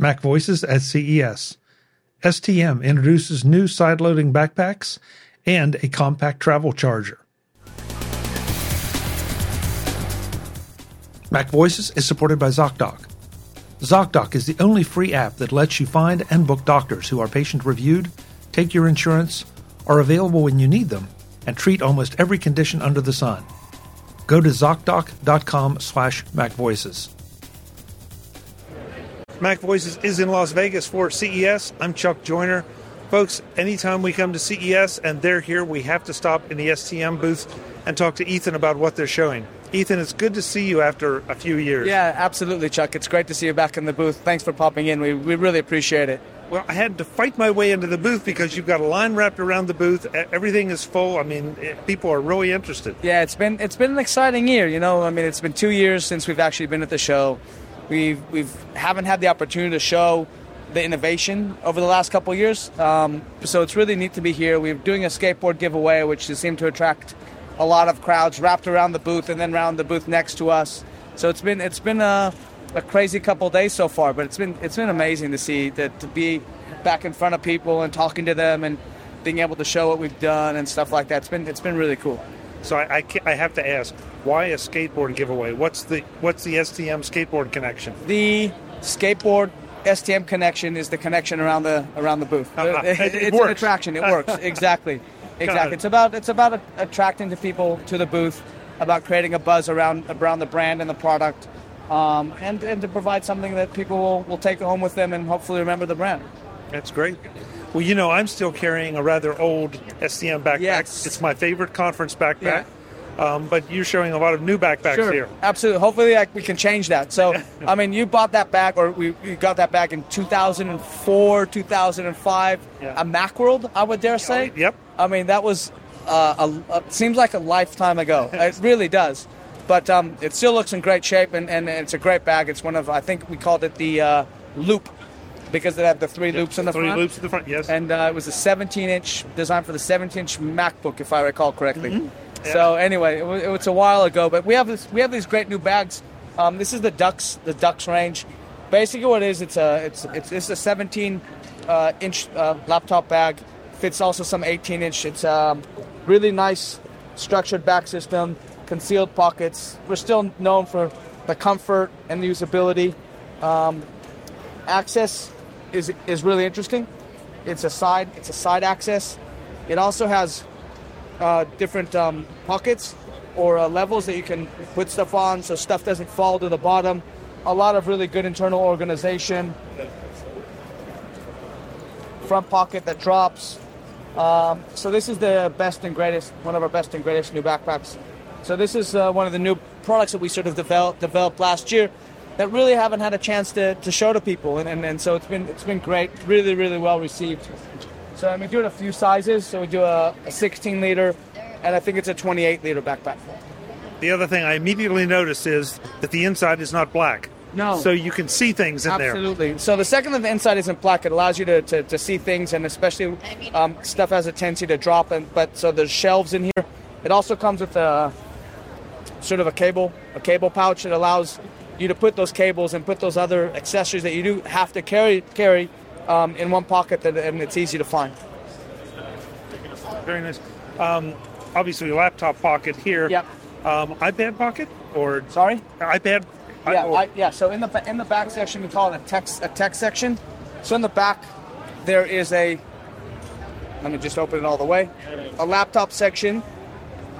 MacVoices at CES. STM introduces new side-loading backpacks and a compact travel charger. MacVoices is supported by Zocdoc. Zocdoc is the only free app that lets you find and book doctors who are patient-reviewed, take your insurance, are available when you need them, and treat almost every condition under the sun. Go to Zocdoc.com/MacVoices. MacVoices is in Las Vegas for CES. I'm Chuck Joiner. Folks, anytime we come to CES and they're here, we have to stop in the STM booth and talk to Ethan about what they're showing. Ethan, it's good to see you after a few years. Yeah, absolutely, Chuck. It's great to see you back in the booth. Thanks for popping in. We really appreciate it. Well, I had to fight my way into the booth because you've got a line wrapped around the booth. Everything is full. I mean, people are really interested. Yeah, it's been an exciting year, you know. I mean, it's been 2 years since we've actually been at the show. We've haven't had the opportunity to show the innovation over the last couple of years. So it's really neat to be here. We're doing a skateboard giveaway, which seemed to attract a lot of crowds wrapped around the booth and then around the booth next to us. So it's been a crazy couple of days so far, but it's been amazing to see that, to be back in front of people and talking to them and being able to show what we've done and stuff like that. It's been really cool. So I have to ask, why a skateboard giveaway? What's the STM skateboard connection? The skateboard STM connection is the connection around the booth. It's an attraction. It works. Exactly. It's about attracting the people to the booth, about creating a buzz around the brand and the product, and to provide something that people will take home with them and hopefully remember the brand. That's great. Well, you know, I'm still carrying a rather old STM backpack. Yes. It's my favorite conference backpack. Yeah. But you're showing a lot of new backpacks here. Absolutely. Hopefully we can change that. So, I mean, you bought that back, or we got that back in 2004, 2005, yeah. A Macworld, I would dare say. Yep. I mean, that was seems like a lifetime ago. It really does. But it still looks in great shape, and it's a great bag. It's one of, I think we called it the Loop, because it had the three loops in the front. Three loops in the front, yes. And it was a 17-inch, designed for the 17-inch MacBook, if I recall correctly. Mm-hmm. Yeah. So anyway, it's a while ago, but we have these great new bags. This is the Dux range. Basically, what it is, it's a 17-inch laptop bag. Fits also some 18-inch. It's a really nice structured back system, concealed pockets. We're still known for the comfort and the usability. Access is really interesting. It's a side access. It also has different pockets or levels that you can put stuff on, so stuff doesn't fall to the bottom. A lot of really good internal organization. Front pocket that drops. So this is the best and greatest, one of our best and greatest new backpacks. So this is one of the new products that we sort of developed last year that really haven't had a chance to show to people, and so it's been great, really, really well received. So I'm doing a few sizes. So we do a 16-liter, and I think it's a 28-liter backpack. The other thing I immediately noticed is that the inside is not black. No. So you can see things in there. Absolutely. So the second that the inside isn't black, it allows you to see things, and especially stuff has a tendency to drop. So there's shelves in here. It also comes with a sort of a cable pouch that allows you to put those cables and put those other accessories that you do have to carry. In one pocket, and it's easy to find. Very nice. Obviously, laptop pocket here. Yep. iPad pocket or sorry? iPad. Yeah. So in the back section, we call it a tech section. So in the back, there is let me just open it all the way. A laptop section,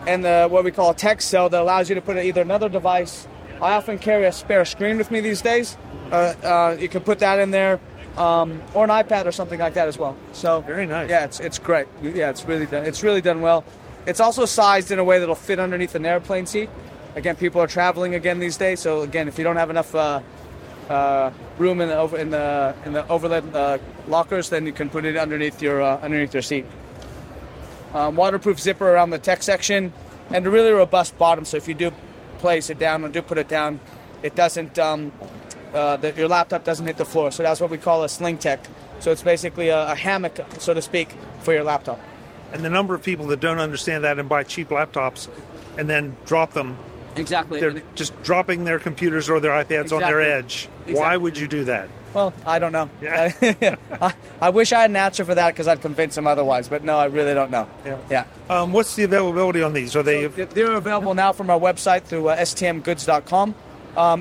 and what we call a tech cell that allows you to put either another device. I often carry a spare screen with me these days. You can put that in there. Or an iPad or something like that as well. So very nice. Yeah, it's great. Yeah, it's really done well. It's also sized in a way that'll fit underneath an airplane seat. Again, people are traveling again these days, so again, if you don't have enough room in the overhead lockers, then you can put it underneath your seat. Waterproof zipper around the tech section, and a really robust bottom. So if you do place it down or do put it down, it doesn't. Your laptop doesn't hit the floor, so that's what we call a sling tech. So it's basically a hammock, so to speak, for your laptop. And the number of people that don't understand that and buy cheap laptops and then drop them. Exactly. They're just dropping their computers or their iPads on their edge. Exactly. Why would you do that? Well, I don't know. Yeah. I wish I had an answer for that because I'd convince them otherwise, but no, I really don't know. Yeah. What's the availability on these? They're available now from our website through stmgoods.com.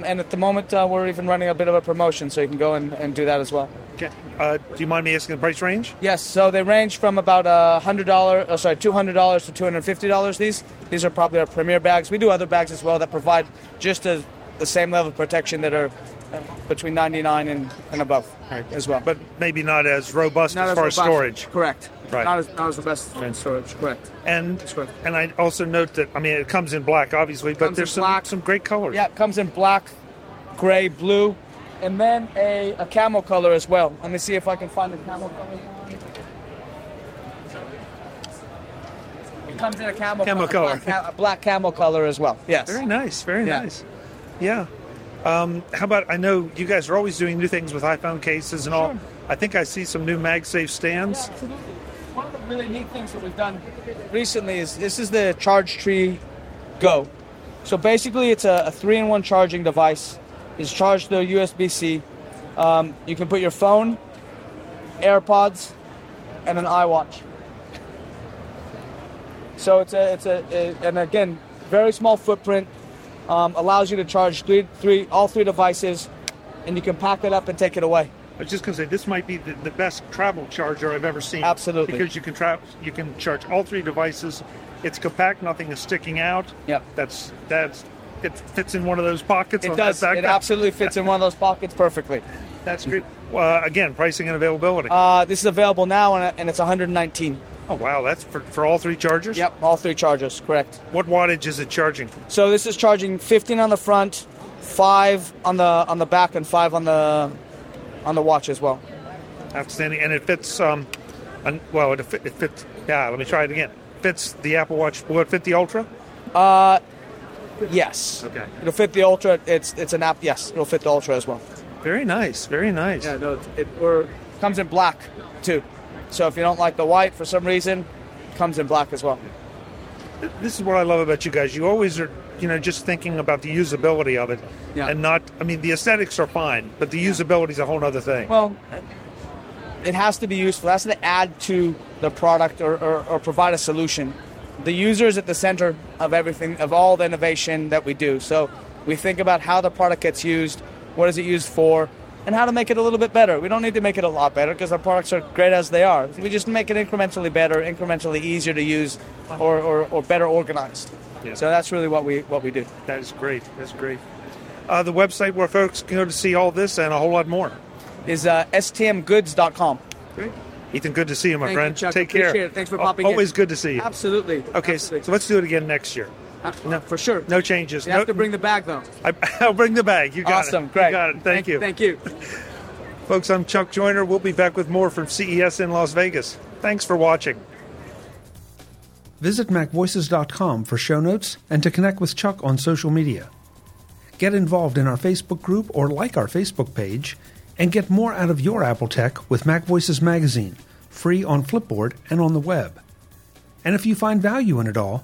And at the moment, we're even running a bit of a promotion, so you can go and do that as well. Okay. Do you mind me asking the price range? Yes. So they range from about $200 to $250. These are probably our premier bags. We do other bags as well that provide just the same level of protection that are between 99 and above as well. But maybe not as robust not as far as storage. Correct. Right. Not as the best in storage, correct. And I also note that, I mean, it comes in black, obviously, but there's some great colors. Yeah, it comes in black, gray, blue, and then a camel color as well. Let me see if I can find the camel color. It comes in a camel color. A black camel color as well, yes. Very nice, nice. Yeah. How about, I know you guys are always doing new things with iPhone cases and all. I think I see some new MagSafe stands. Yeah, absolutely. One of the really neat things that we've done recently is this is the Charge Tree Go. So basically it's a 3-in-1 charging device. It's charged through USB-C. You can put your phone, AirPods, and an iWatch. So and again, very small footprint. Allows you to charge all three devices, and you can pack it up and take it away. I was just going to say, this might be the best travel charger I've ever seen. Absolutely. Because you can charge all three devices. It's compact, nothing is sticking out. Yep. It fits in one of those pockets. It does. It absolutely fits in one of those pockets perfectly. That's great. Again, pricing and availability. This is available now, and it's $119. Oh, wow. That's for all three chargers? Yep, all three chargers, correct. What wattage is it charging for? So this is charging 15 on the front, 5 on the back, and 5 on the watch as well. Outstanding. And it fits, it fits, let me try it again. Fits the Apple Watch. Will it fit the Ultra? Yes. Okay. It'll fit the Ultra. It's an app, yes. It'll fit the Ultra as well. Very nice, very nice. Yeah, no, it comes in black, too. So if you don't like the white for some reason, it comes in black as well. This is what I love about you guys. You always are, just thinking about the usability of it. Yeah. And not, the aesthetics are fine, but the usability is a whole other thing. Well, it has to be useful. It has to add to the product or provide a solution. The user is at the center of everything, of all the innovation that we do. So we think about how the product gets used, what is it used for, and how to make it a little bit better. We don't need to make it a lot better because our products are great as they are. We just make it incrementally better, incrementally easier to use, or better organized. Yeah. So that's really what we do. That is great. That's great. The website where folks can go to see all this and a whole lot more is stmgoods.com. Great. Ethan, good to see you, my friend. Thank you, Chuck. Take care. Appreciate it. Thanks for popping in. Always good to see you. Absolutely. Okay, so let's do it again next year. No, for sure. No changes. You have to bring the bag, though. I'll bring the bag. You got it. Awesome. Great. You got it. Thank you. Folks, I'm Chuck Joiner. We'll be back with more from CES in Las Vegas. Thanks for watching. Visit MacVoices.com for show notes and to connect with Chuck on social media. Get involved in our Facebook group or like our Facebook page and get more out of your Apple tech with MacVoices Magazine, free on Flipboard and on the web. And if you find value in it all,